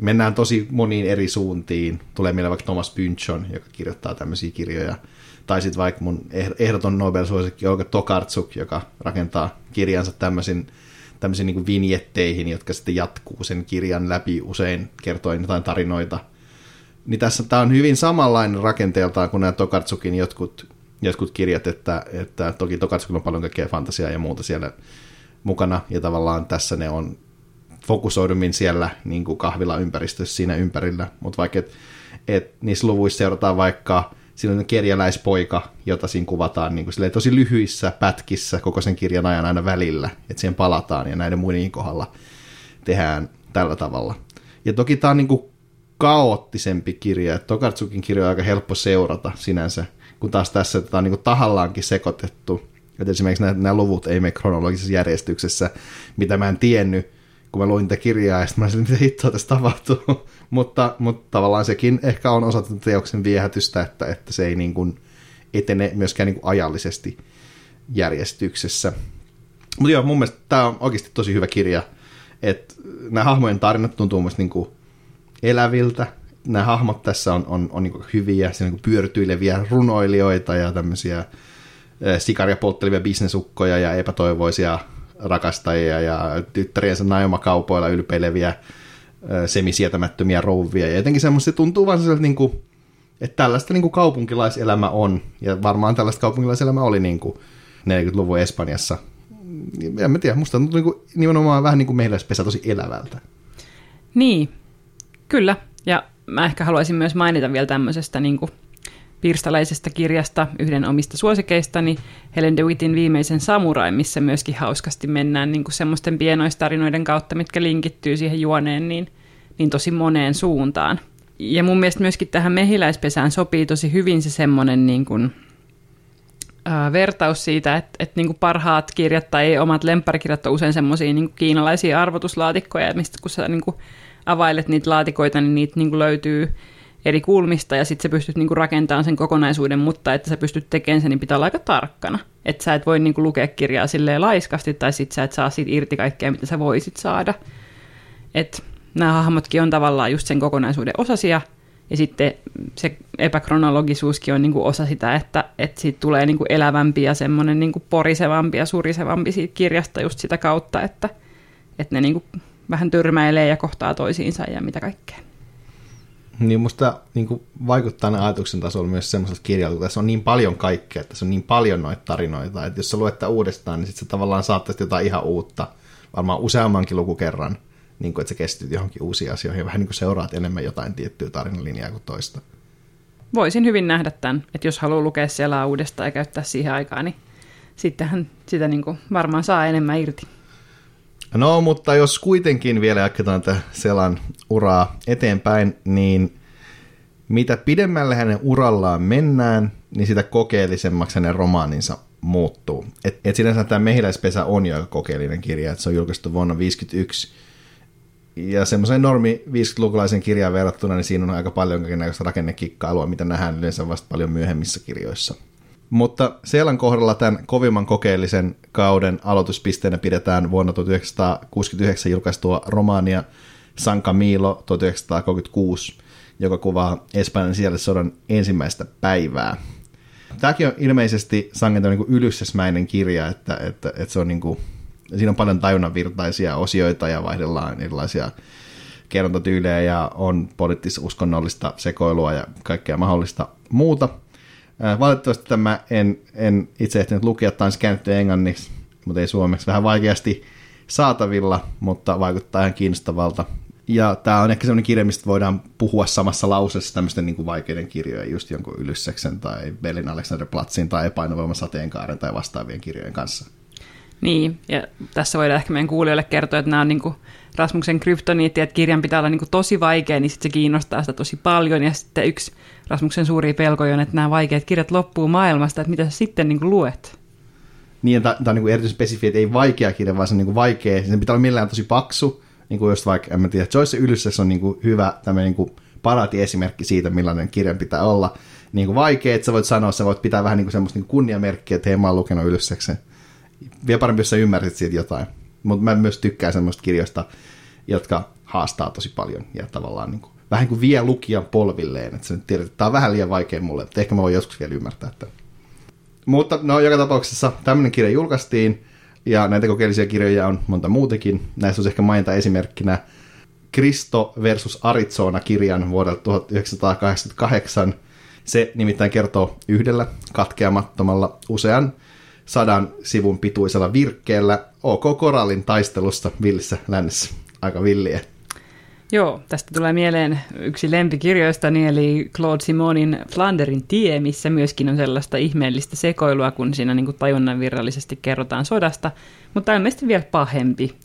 mennään tosi moniin eri suuntiin. Tulee meille vaikka Thomas Pynchon, joka kirjoittaa tämmöisiä kirjoja, tai sitten vaikka mun ehdoton Nobel-suosikki Olga Tokarczuk, joka rakentaa kirjansa tämmöisiin niinku vinjetteihin, jotka sitten jatkuu sen kirjan läpi usein, kertoo jotain tarinoita. Niin tässä tämä on hyvin samanlainen rakenteeltaan kuin nämä Tokarczukin jotkut kirjat, että toki Tokarczukilla on paljon kaikkea fantasiaa ja muuta siellä mukana, ja tavallaan tässä ne on fokusoidummin siellä niin kuin kahvilaympäristössä siinä ympärillä, mutta vaikka niissä luvuissa seurataan vaikka silloin kerjäläispoika, jota siinä kuvataan niin kuin tosi lyhyissä pätkissä koko sen kirjan ajan aina välillä, että siihen palataan ja näiden muiden kohdalla tehdään tällä tavalla. Ja toki tämä on niin kuin kaoottisempi kirja, että Tokarczukin kirja on aika helppo seurata sinänsä, kun taas tässä tätä on niin kuin tahallaankin sekoitettu, että esimerkiksi nämä luvut ei mene kronologisessa järjestyksessä, mitä mä en tiennyt, kun mä luin tätä kirjaa, ja sitten mä olisin, mitä hittoa tässä tapahtuu, mutta tavallaan sekin ehkä on osa teoksen viehätystä, että se ei niin kuin etene myöskään niin kuin ajallisesti järjestyksessä. Mutta joo, mun mielestä tämä on oikeasti tosi hyvä kirja, että nämä hahmojen tarinat tuntuu myös niin kuin eläviltä, nämä hahmot tässä on niin kuin hyviä, siinä niin kuin pyörtyileviä runoilijoita ja tämmöisiä sikaria polttelevia bisnesukkoja ja epätoivoisia rakastajia ja tyttäriensä naimakaupoilla ylpeileviä semisietämättömiä rouvia. Ja jotenkin semmoista tuntuu vaan sellaiselta, niin kuin, että tällaista niin kuin kaupunkilaiselämä on. Ja varmaan tällaista kaupunkilaiselämä oli niin kuin 40-luvun Espanjassa. En mä tiedä, musta tuntuu niin kuin, nimenomaan vähän niin kuin Mehiläispesä tosi elävältä. Niin, kyllä. Ja mä ehkä haluaisin myös mainita vielä tämmöisestä niin kuin pirstalaisesta kirjasta yhden omista suosikeistani, Helen DeWittin Viimeisen samurai, missä myöskin hauskasti mennään niin kuin semmoisten pienoistarinoiden kautta, mitkä linkittyy siihen juoneen niin tosi moneen suuntaan. Ja mun mielestä myöskin tähän Mehiläispesään sopii tosi hyvin se semmoinen niin kuin vertaus siitä, että niin kuin parhaat kirjat tai omat lempparikirjat on usein semmoisia niin kuin kiinalaisia arvotuslaatikkoja, mistä kun sä niin kuin availet niitä laatikoita, niin niitä niin kuin löytyy eri kulmista, ja sitten sä pystyt niinku rakentamaan sen kokonaisuuden, mutta että sä pystyt tekemään sen, niin pitää olla aika tarkkana. Että sä et voi niinku lukea kirjaa silleen laiskasti, tai sitten sä et saa siitä irti kaikkea, mitä sä voisit saada. Että nämä hahmotkin on tavallaan just sen kokonaisuuden osasia, ja sitten se epäkronologisuuskin on niinku osa sitä, että siitä tulee niinku elävämpi ja semmoinen niinku porisevampi ja surisevampi siitä kirjasta just sitä kautta, että ne niinku vähän tyrmäilee ja kohtaa toisiinsa ja mitä kaikkea. Niin musta niin vaikuttaa ne ajatuksen tasolla myös semmoiselta kirjalta, kun tässä on niin paljon kaikkea, että tässä on niin paljon noita tarinoita, että jos sä luet uudestaan, niin sit sä tavallaan saattaisit jotain ihan uutta, varmaan useammankin lukukerran, niin kun, että sä kestyt johonkin uusiin asioihin ja vähän niin seuraat enemmän jotain tiettyä tarinalinjaa kuin toista. Voisin hyvin nähdä tämän, että jos haluaa lukea Celaa uudestaan ja käyttää siihen aikaa, niin sittenhän sitä niin varmaan saa enemmän irti. No, mutta jos kuitenkin vielä jatketaan tätä Celan uraa eteenpäin, niin mitä pidemmälle hänen urallaan mennään, niin sitä kokeellisemmaksi hänen romaaninsa muuttuu. Et sinänsä tämä Mehiläispesä on jo kokeellinen kirja, että se on julkaistu vuonna 1951. Ja semmoisen normi 50-lukulaisen kirjaan verrattuna, niin siinä on aika paljon kaikennäköistä rakennekikkailua, mitä nähdään yleensä vasta paljon myöhemmissä kirjoissa. Mutta Celan kohdalla tämän kovimman kokeellisen kauden aloituspisteenä pidetään vuonna 1969 julkaistua romaania San Camilo 1936, joka kuvaa Espanjan sisällissodan ensimmäistä päivää. Tämäkin on ilmeisesti sangen niin kuin Ulyssesmäinen kirja, että se on niin kuin, siinä on paljon tajunnanvirtaisia osioita ja vaihdellaan erilaisia kerrontatyylejä ja on poliittis-uskonnollista sekoilua ja kaikkea mahdollista muuta. Valitettavasti tämä en itse ehtinyt lukea, tämä on käännetty englanniksi, mutta ei suomeksi, vähän vaikeasti saatavilla, mutta vaikuttaa ihan kiinnostavalta. Ja tämä on ehkä sellainen kirja, mistä voidaan puhua samassa lauseessa tämmöisten niin kuin vaikeiden kirjojen, just jonkun Ulysseksen tai Berlin Alexanderplatzin tai Epäinovoiman sateenkaaren tai vastaavien kirjojen kanssa. Niin, ja tässä voidaan ehkä meidän kuulijoille kertoa, että nämä on niin kuin Rasmuksen kryptoniitti, että kirjan pitää olla niin kuin tosi vaikea, niin sitten se kiinnostaa sitä tosi paljon. Ja sitten yksi Rasmuksen suuria pelkoja on, että nämä vaikeat kirjat loppuu maailmasta, että mitä sä sitten niin kuin luet? Niin, tämä on niin kuin erityisen spesifiä, että ei vaikea kirja, vaan se on niin kuin vaikea. Sen pitää olla millään tosi paksu, niin kuin just vaikka, en mä tiedä, Joyce Ulysses on niin kuin hyvä tämmöinen niin kuin paraatiesimerkki siitä, millainen kirjan pitää olla. niin vaikea, että sä voit sanoa, sä voit pitää vähän niin semmoista niin kunniamerkkiä, että hei, mä oon lukenut Ulysseksen. Vielä parempi, jos sä ymmärsit siitä jotain. Mutta mä myös tykkään semmoista kirjoista, jotka haastaa tosi paljon ja tavallaan niin kuin, vähän kuin vie lukijan polvilleen. Että sä nyt tiedät, että tää on vähän liian vaikea mulle, mutta ehkä mä voin joskus vielä ymmärtää tämän. Mutta no, joka tapauksessa tämmöinen kirja julkaistiin ja näitä kokeellisia kirjoja on monta muutenkin. Näissä on ehkä mainita esimerkkinä Kristo versus Arizona-kirjan vuodelta 1988. Se nimittäin kertoo yhdellä katkeamattomalla usean 100 sivun pituisella virkkeellä OK Korallin taistelusta villissä lännessä. Aika villiä. Joo, tästä tulee mieleen yksi lempikirjoistani, eli Claude Simonin Flanderin tie, missä myöskin on sellaista ihmeellistä sekoilua, kun siinä niin kuin tajunnan virallisesti kerrotaan sodasta, mutta ilmeisesti vielä pahempi.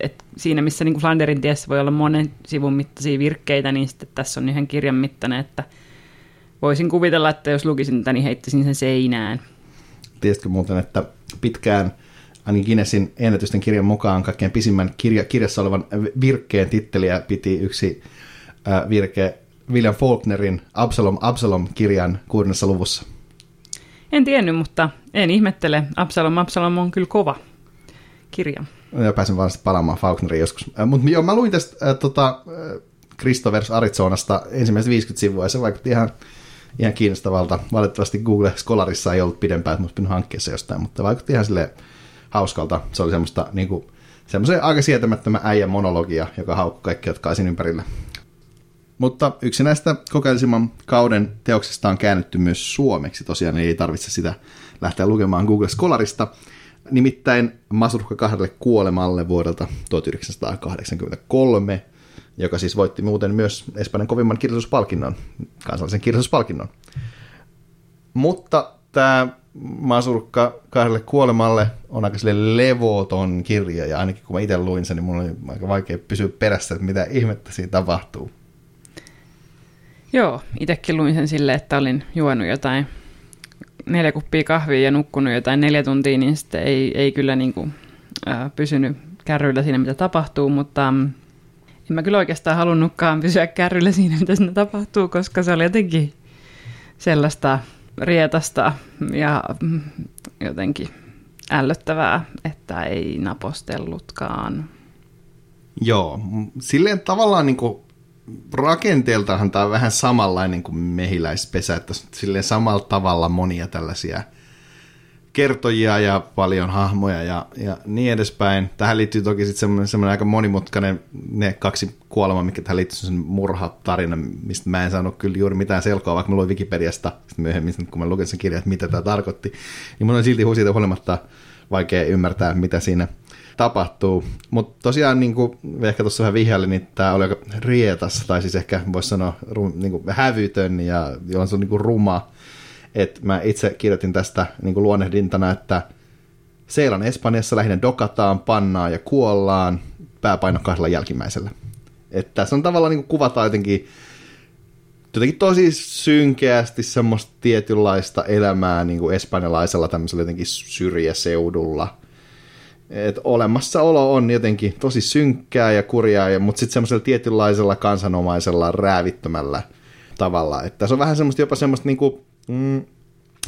Et siinä, missä niin kuin Flanderin tiessä voi olla monen sivun mittaisia virkkeitä, niin sitten tässä on yhden kirjan mittainen, että voisin kuvitella, että jos lukisin tämän, niin heittäisin sen seinään. Tiesitkö muuten, että pitkään ainakin Guinnessin ennätysten kirjan mukaan kaikkein pisimmän kirjassa olevan virkkeen titteliä piti yksi virke William Faulknerin Absalom-kirjan 6. luvussa? En tiennyt, mutta en ihmettele. Absalom on kyllä kova kirja. Ja pääsen varmasti palaamaan Faulkneriin joskus. Mutta joo, mä luin tästä Kristo vs. Arizonasta ensimmäiset 50 sivua ja se vaikutti ihan kiinnostavalta. Valitettavasti Google Scholarissa ei ollut pidempään, että mä oon pitänyt hankkeessa jostain, mutta vaikutti ihan silleen hauskalta. Se oli semmoista niin kuin, aika sietämättömän äijän monologia, joka haukkui kaikki, jotka oli siinä ympärillä. Mutta yksi näistä kokeellisimman kauden teoksista on käännetty myös suomeksi tosiaan, niin ei tarvitse sitä lähteä lukemaan Google Scholarista. Nimittäin Masurkka kahdelle kuolemalle vuodelta 1983, joka siis voitti muuten myös Espanjan kovimman kirjallisuuspalkinnon, kansallisen kirjallisuuspalkinnon. Mutta tämä Masurkka kahdelle kuolemalle on aika silleen levoton kirja, ja ainakin kun mä itse luin sen, niin mun oli aika vaikea pysyä perässä, että mitä ihmettä siinä tapahtuu. Joo, itsekin luin sen silleen, että olin juonut jotain 4 kuppia kahvia ja nukkunut jotain 4 tuntia, niin sitten ei kyllä niin kuin, pysynyt kärryillä siinä, mitä tapahtuu, mutta en mä kyllä oikeastaan halunnutkaan pysyä kärryillä siinä, mitä siinä tapahtuu, koska se oli jotenkin sellaista rietasta ja jotenkin ällöttävää, että ei napostellutkaan. Joo, silleen tavallaan niin kuin rakenteeltahan tämä on vähän samanlainen kuin Mehiläispesä, että silleen samalla tavalla monia tällaisia kertojia ja paljon hahmoja ja niin edespäin. Tähän liittyy toki sitten semmoinen aika monimutkainen ne 2 kuolemaa, mikä tähän liittyy semmoinen murhatarina, mistä mä en saanut kyllä juuri mitään selkoa, vaikka mä luin Wikipediasta myöhemmin, kun mä lukin sen kirjan, että mitä tämä tarkoitti. Niin mun on silti siitä huolimatta vaikea ymmärtää, mitä siinä tapahtuu. Mutta tosiaan, niin kuin ehkä tuossa vähän vihjailin, niin tämä oli aika rietas, tai siis ehkä voisi sanoa niin hävytön ja jollain se on niin ruma. Et mä itse kirjoitin tästä niin kuin luonnehdintana, että Celan Espanjassa lähinnä dokataan, pannaan ja kuollaan, pääpaino 2 jälkimmäisellä. Et tässä on tavallaan niin kuin kuvataan jotenkin tosi synkeästi semmoista tietynlaista elämää niin kuin espanjalaisella tämmöisellä jotenkin syrjäseudulla. Et olemassaolo on jotenkin tosi synkkää ja kurjaa, mutta sitten semmoisella tietynlaisella kansanomaisella räävittömällä tavalla. Et tässä on vähän semmoista jopa semmoista niinku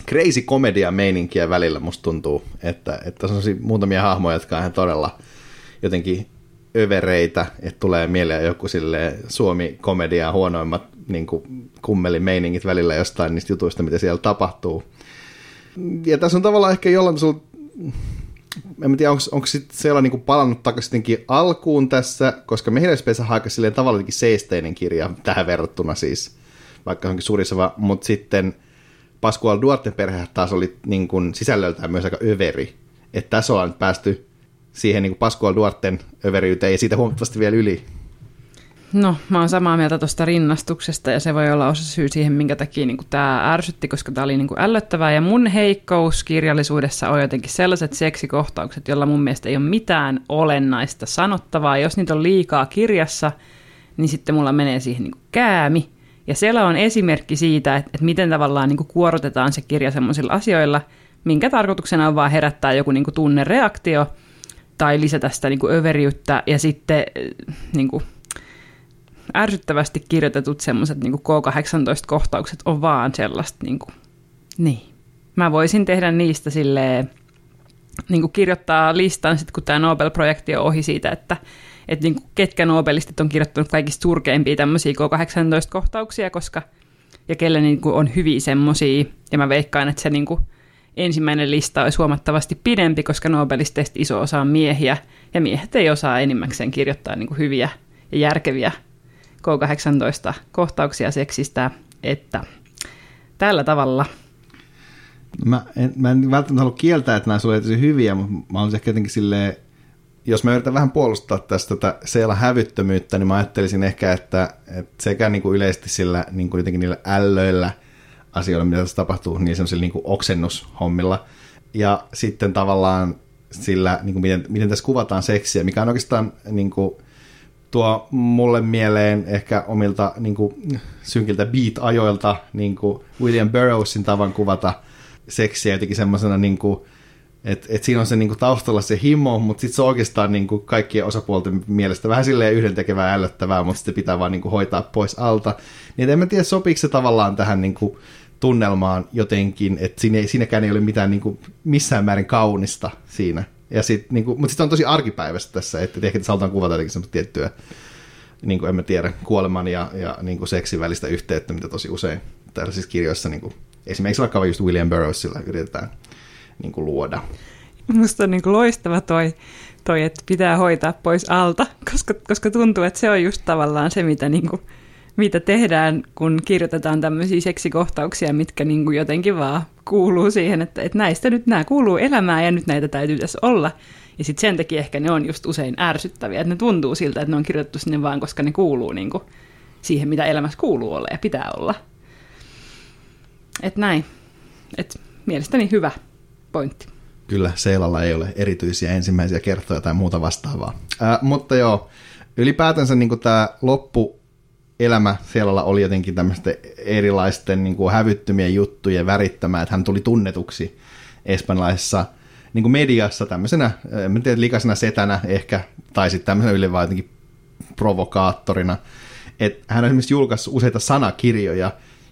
crazy komedia-meininkiä välillä musta tuntuu, että on muutamia hahmoja, jotka on ihan todella jotenkin övereitä, että tulee mieleen joku silleen Suomi-komediaa huonoimmat niin kuin kummelimeiningit välillä jostain niistä jutuista, mitä siellä tapahtuu. Ja tässä on tavallaan ehkä jollain sulla, en tiedä, onko siellä niin kuin palannut takaisinkin alkuun tässä, koska Mehiläispesä on aika silleen tavallaan seisteinen kirja tähän verrattuna siis, vaikka se onkin suriseva, mutta sitten Pascual Duarten perhe taas oli niin kuin sisällöltään myös aika överi. Että tässä ollaan nyt päästy siihen niin kuin Pascual Duarten överiyteen ja siitä huomattavasti vielä yli. No, mä oon samaa mieltä tuosta rinnastuksesta ja se voi olla osa syy siihen, minkä takia niin kuin tämä ärsytti, koska tämä oli niin kuin ällöttävää. Ja mun heikkous kirjallisuudessa on jotenkin sellaiset seksikohtaukset, joilla mun mielestä ei ole mitään olennaista sanottavaa. Jos niitä on liikaa kirjassa, niin sitten mulla menee siihen niin kuin käämi. Ja Cela on esimerkki siitä, että miten tavallaan niin kuin kuorotetaan se kirja semmoisilla asioilla, minkä tarkoituksena on vaan herättää joku niin kuin tunnereaktio tai lisätä sitä niin kuin överiyttä. Ja sitten niin kuin, ärsyttävästi kirjoitetut semmoiset niin kuin K18-kohtaukset on vaan sellaista. Niin. Mä voisin tehdä niistä silleen, niin kuin kirjoittaa listan, sit kun tämä Nobel-projekti on ohi siitä, että niin kuin ketkä nobelistit on kirjoittanut kaikista surkeimpia tämmöisiä K18-kohtauksia, koska, ja kelle niin kuin on hyviä semmoisia, ja mä veikkaan, että se niin kuin ensimmäinen lista olisi huomattavasti pidempi, koska nobelisteista iso osa on miehiä, ja miehet ei osaa enimmäkseen kirjoittaa niin kuin hyviä ja järkeviä K18-kohtauksia seksistä, että tällä tavalla. Mä en välttämättä halua kieltää, että nämä sulle ei hyviä, mutta mä olisin ehkä jotenkin silleen, jos mä yritän vähän puolustaa tästä tätä Cela-hävyttömyyttä, niin mä ajattelisin ehkä, että sekä niin kuin yleisesti sillä niin kuin jotenkin niillä ällöillä asioilla, mitä tässä tapahtuu, niin semmoisilla niin kuin oksennushommilla, ja sitten tavallaan sillä, niin kuin miten tässä kuvataan seksiä, mikä on oikeastaan niin kuin tuo mulle mieleen ehkä omilta niin kuin synkiltä beat-ajoilta niin kuin William Burroughsin tavan kuvata seksiä jotenkin semmoisena, niin että siinä on se niin kuin taustalla se himo, mutta sitten se on oikeastaan niin kuin kaikkien osapuolten mielestä vähän silleen yhdentekevää ällöttävää, mutta sitten pitää vaan niin kuin hoitaa pois alta. Niin en mä tiedä, sopiiko se tavallaan tähän niin kuin tunnelmaan jotenkin, että siinäkään ei ole mitään niin kuin missään määrin kaunista siinä. Ja sit, niin kuin, mutta sitten on tosi arkipäiväistä tässä, että ehkä tässä halutaan kuvata jotenkin semmoista tiettyä, niin kuin en mä tiedä, kuoleman ja niin kuin seksin välistä yhteyttä, mitä tosi usein tällaisissa kirjoissa niin kuin esimerkiksi vaikka just William Burroughsilla yritetään niin kuin luoda. Musta on niin kuin loistava toi, että pitää hoitaa pois alta, koska tuntuu, että se on just tavallaan se, mitä, niin kuin, mitä tehdään, kun kirjoitetaan tämmöisiä seksikohtauksia, mitkä niin kuin jotenkin vaan kuuluu siihen, että näistä nyt nämä kuuluu elämään ja nyt näitä täytyy tässä olla. Ja sitten sen takia ehkä ne on just usein ärsyttäviä, että ne tuntuu siltä, että ne on kirjoitettu sinne vaan, koska ne kuuluu niin kuin siihen, mitä elämässä kuuluu olla ja pitää olla. Että näin. Et mielestäni hyvä pointti. Kyllä, Celalla ei ole erityisiä ensimmäisiä kertoja tai muuta vastaavaa. Mutta joo, ylipäätänsä niin tämä loppuelämä Celalla oli jotenkin tämmöisten erilaisten niin kuin hävyttömien juttujen värittämää, että hän tuli tunnetuksi espanjalaisessa niin kuin mediassa tämmöisenä, en tiedä, likaisena setänä ehkä, tai sitten tämmöisenä yle vaan jotenkin provokaattorina. Et hän on esimerkiksi julkaissut useita sanakirjoja,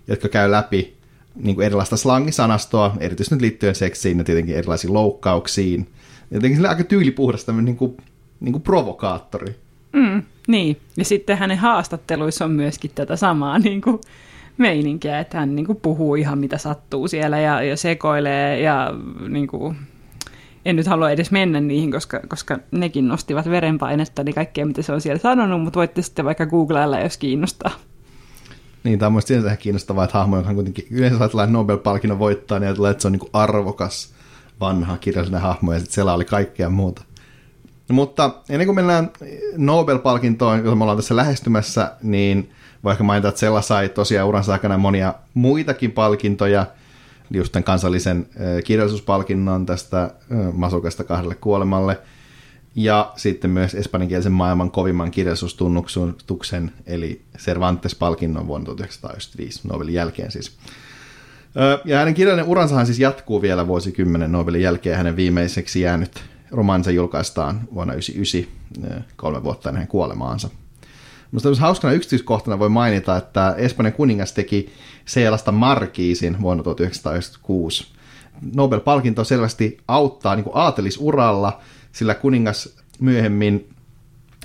jotka käy läpi niin kuin erilaista slangisanastoa, erityisesti nyt liittyen seksiin ja tietenkin erilaisiin loukkauksiin. Jotenkin sillä aika tyylipuhdas tämmöinen niin kuin provokaattori. Niin, ja sitten hänen haastatteluissa on myöskin tätä samaa niin kuin meininkiä, että hän niin kuin puhuu ihan mitä sattuu siellä ja sekoilee ja niin kuin, en nyt halua edes mennä niihin, koska nekin nostivat verenpainetta, niin kaikkea mitä se on siellä sanonut, mutta voitte sitten vaikka googlailla, jos kiinnostaa. Niin, tämä on mielestäni sinänsä kiinnostavaa, että hahmo, joka on kuitenkin yleensä saa Nobel-palkinnon voittaa, niin ajatellaan, että se on niin arvokas vanha kirjallinen hahmo, ja sitten siellä oli kaikkea muuta. Mutta ennen kuin mennään Nobel-palkintoon, jota me ollaan tässä lähestymässä, niin vaikka mainitaan, että Cela sai tosiaan uransa aikana monia muitakin palkintoja, just tämän kansallisen kirjallisuuspalkinnon tästä masokasta 2 kuolemalle, ja sitten myös espanjankielisen maailman kovimman kirjallisuustunnustuksen, eli Cervantes-palkinnon vuonna 1995, Nobelin jälkeen siis. Ja hänen kirjallinen uransahan siis jatkuu vielä vuosikymmenen Nobelin jälkeen. Hänen viimeiseksi jäänyt romaansa julkaistaan vuonna 1999, 3 vuotta ennen kuolemaansa. Mutta hauskana yksityiskohtana voi mainita, että Espanjan kuningas teki Celasta markiisin vuonna 1996. Nobel-palkinto selvästi auttaa niin kuin aatelisuralla, sillä kuningas myöhemmin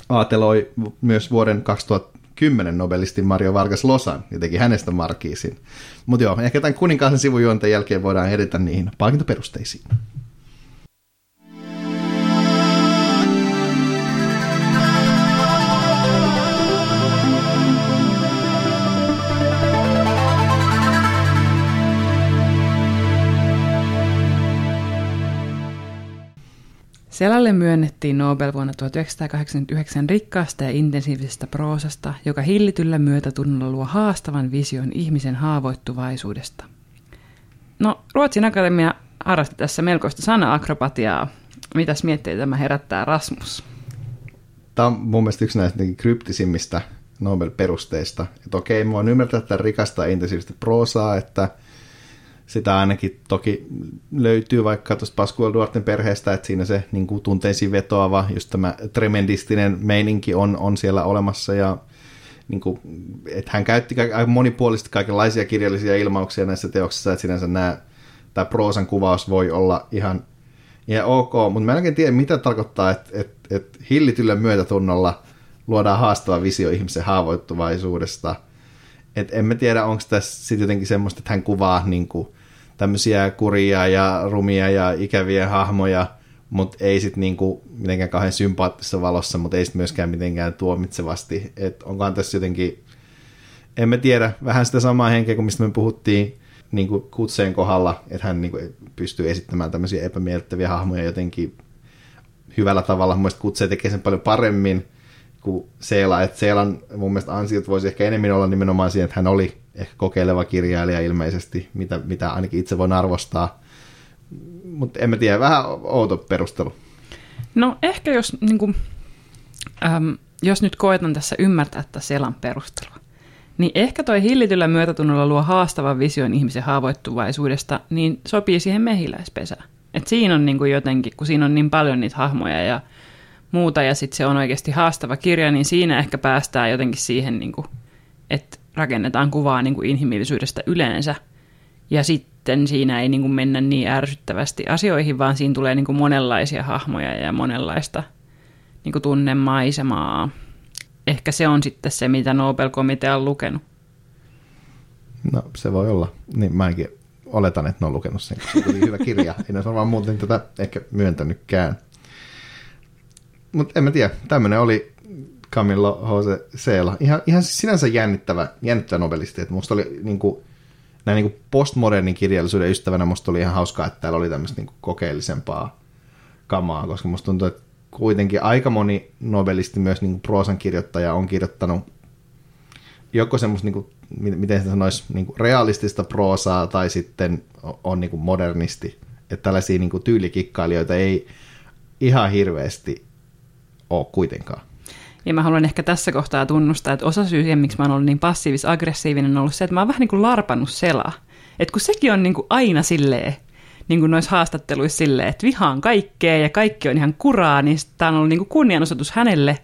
aateloi myös vuoden 2010 nobelistin Mario Vargas Llosan ja teki hänestä markiisin. Mutta joo, ehkä tämän kuninkaisen sivujuonteen jälkeen voidaan edetä niihin palkintoperusteisiin. Celalle myönnettiin Nobel vuonna 1989 rikkaasta ja intensiivisestä proosasta, joka hillityllä myötätunnolla luo haastavan vision ihmisen haavoittuvaisuudesta. No, Ruotsin Akatemia harrasti tässä melkoista sana-akrobatiaa. Mitäs mietteitä tämä herättää, Rasmus? Tämä on mun mielestä yksi näistä kryptisimmistä Nobel-perusteista. Että okei, mä voin ymmärtää tätä rikasta ja intensiivistä proosaa, että sitä ainakin toki löytyy vaikka tuosta Pascual Duarten perheestä, että siinä se niin kuin tunteisiin vetoava, just tämä tremendistinen meininki on siellä olemassa ja niin kuin, että hän käytti aika monipuolisesti kaikenlaisia kirjallisia ilmauksia näissä teoksissa, että sinänsä nämä, tämä proosan kuvaus voi olla ihan ok, mutta mä en tiedä, mitä tarkoittaa, että hillityllä myötätunnolla luodaan haastava visio ihmisen haavoittuvaisuudesta. Et en mä tiedä, onko tässä sitten jotenkin semmoista, että hän kuvaa niin kuin tämmöisiä kuria ja rumia ja ikäviä hahmoja, mutta ei sitten niinku mitenkään kauhean sympaattisessa valossa, mutta ei sitten myöskään mitenkään tuomitsevasti. Että onkohan tässä jotenkin, en mä tiedä, vähän sitä samaa henkeä kuin mistä me puhuttiin niinku Kutseen kohdalla, että hän niinku pystyy esittämään tämmöisiä epämiellyttäviä hahmoja jotenkin hyvällä tavalla. Mun mielestä Kutse tekee sen paljon paremmin kuin Cela. Että Celan mun mielestä ansiot voisi ehkä enemmän olla nimenomaan siihen, että hän oli ehkä kokeileva kirjailija ilmeisesti, mitä ainakin itse voin arvostaa. Mutta en mä tiedä, vähän outo perustelu. No ehkä jos, niin kuin, jos nyt koetan tässä ymmärtää tätä Celan perustelua, niin ehkä toi hillityllä myötätunnolla luo haastavan vision ihmisen haavoittuvaisuudesta, niin sopii siihen Mehiläispesään. Et siinä on niin kuin jotenkin, kun siinä on niin paljon niitä hahmoja ja muuta, ja sitten se on oikeasti haastava kirja, niin siinä ehkä päästään jotenkin siihen, niin kuin, että rakennetaan kuvaa niin kuin inhimillisyydestä yleensä, ja sitten siinä ei niin kuin mennä niin ärsyttävästi asioihin, vaan siinä tulee niin kuin monenlaisia hahmoja ja monenlaista niin kuin tunnemaisemaa. Ehkä se on sitten se, mitä Nobel-komitea on lukenut. No, se voi olla. Niin, mäkin oletan, että ne on lukenut sen. Se oli hyvä kirja. En olisi varmaan muuten tätä ehkä myöntänytkään. Mutta en mä tiedä. Tämmöinen oli Camilo José Cela. Ihan sinänsä jännittävä nobelisti. Et musta oli niinku näin niinku postmodernin kirjallisuuden ystävänä musta oli ihan hauskaa, että täällä oli tämmöistä niinku kokeellisempaa kamaa, koska musta tuntuu, että kuitenkin aika moni nobelisti, myös niinku proosan kirjoittaja, on kirjoittanut joko semmoista, niinku, miten sitä sanoisi, niinku realistista proosaa tai sitten on niinku modernisti. Että tällaisia niinku tyylikikkailijoita ei ihan hirveästi ole kuitenkaan. Ja mä haluan ehkä tässä kohtaa tunnustaa, että osa syy siihen, miksi mä oon ollut niin passiivis-aggressiivinen, on ollut se, että mä oon vähän niin kuin larpannut Celaa. Että kun sekin on niin kuin aina silleen, niin kuin noissa haastatteluissa silleen, että vihaan kaikkea ja kaikki on ihan kuraa, niin tää on ollut niin kuin kunnianosoitus hänelle,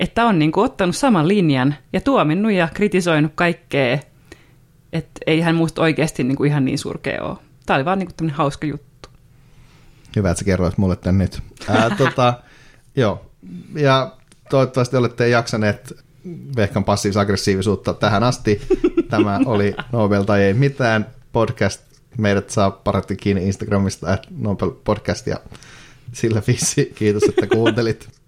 että on niin kuin ottanut saman linjan ja tuominnut ja kritisoinut kaikkea. Että ei hän musta oikeasti niin kuin ihan niin surkea ole. Tää oli vaan niin kuin tämmönen hauska juttu. Hyvä, että sä kerroit mulle tän nyt. Joo, ja... Toivottavasti olette jaksaneet Vehkan passiivis-aggressiivisuutta tähän asti. Tämä oli Nobel tai ei mitään podcast. Meidät saa parhaiten kiinni Instagramista @NobelPodcast ja sillä viisi. Kiitos, että kuuntelit.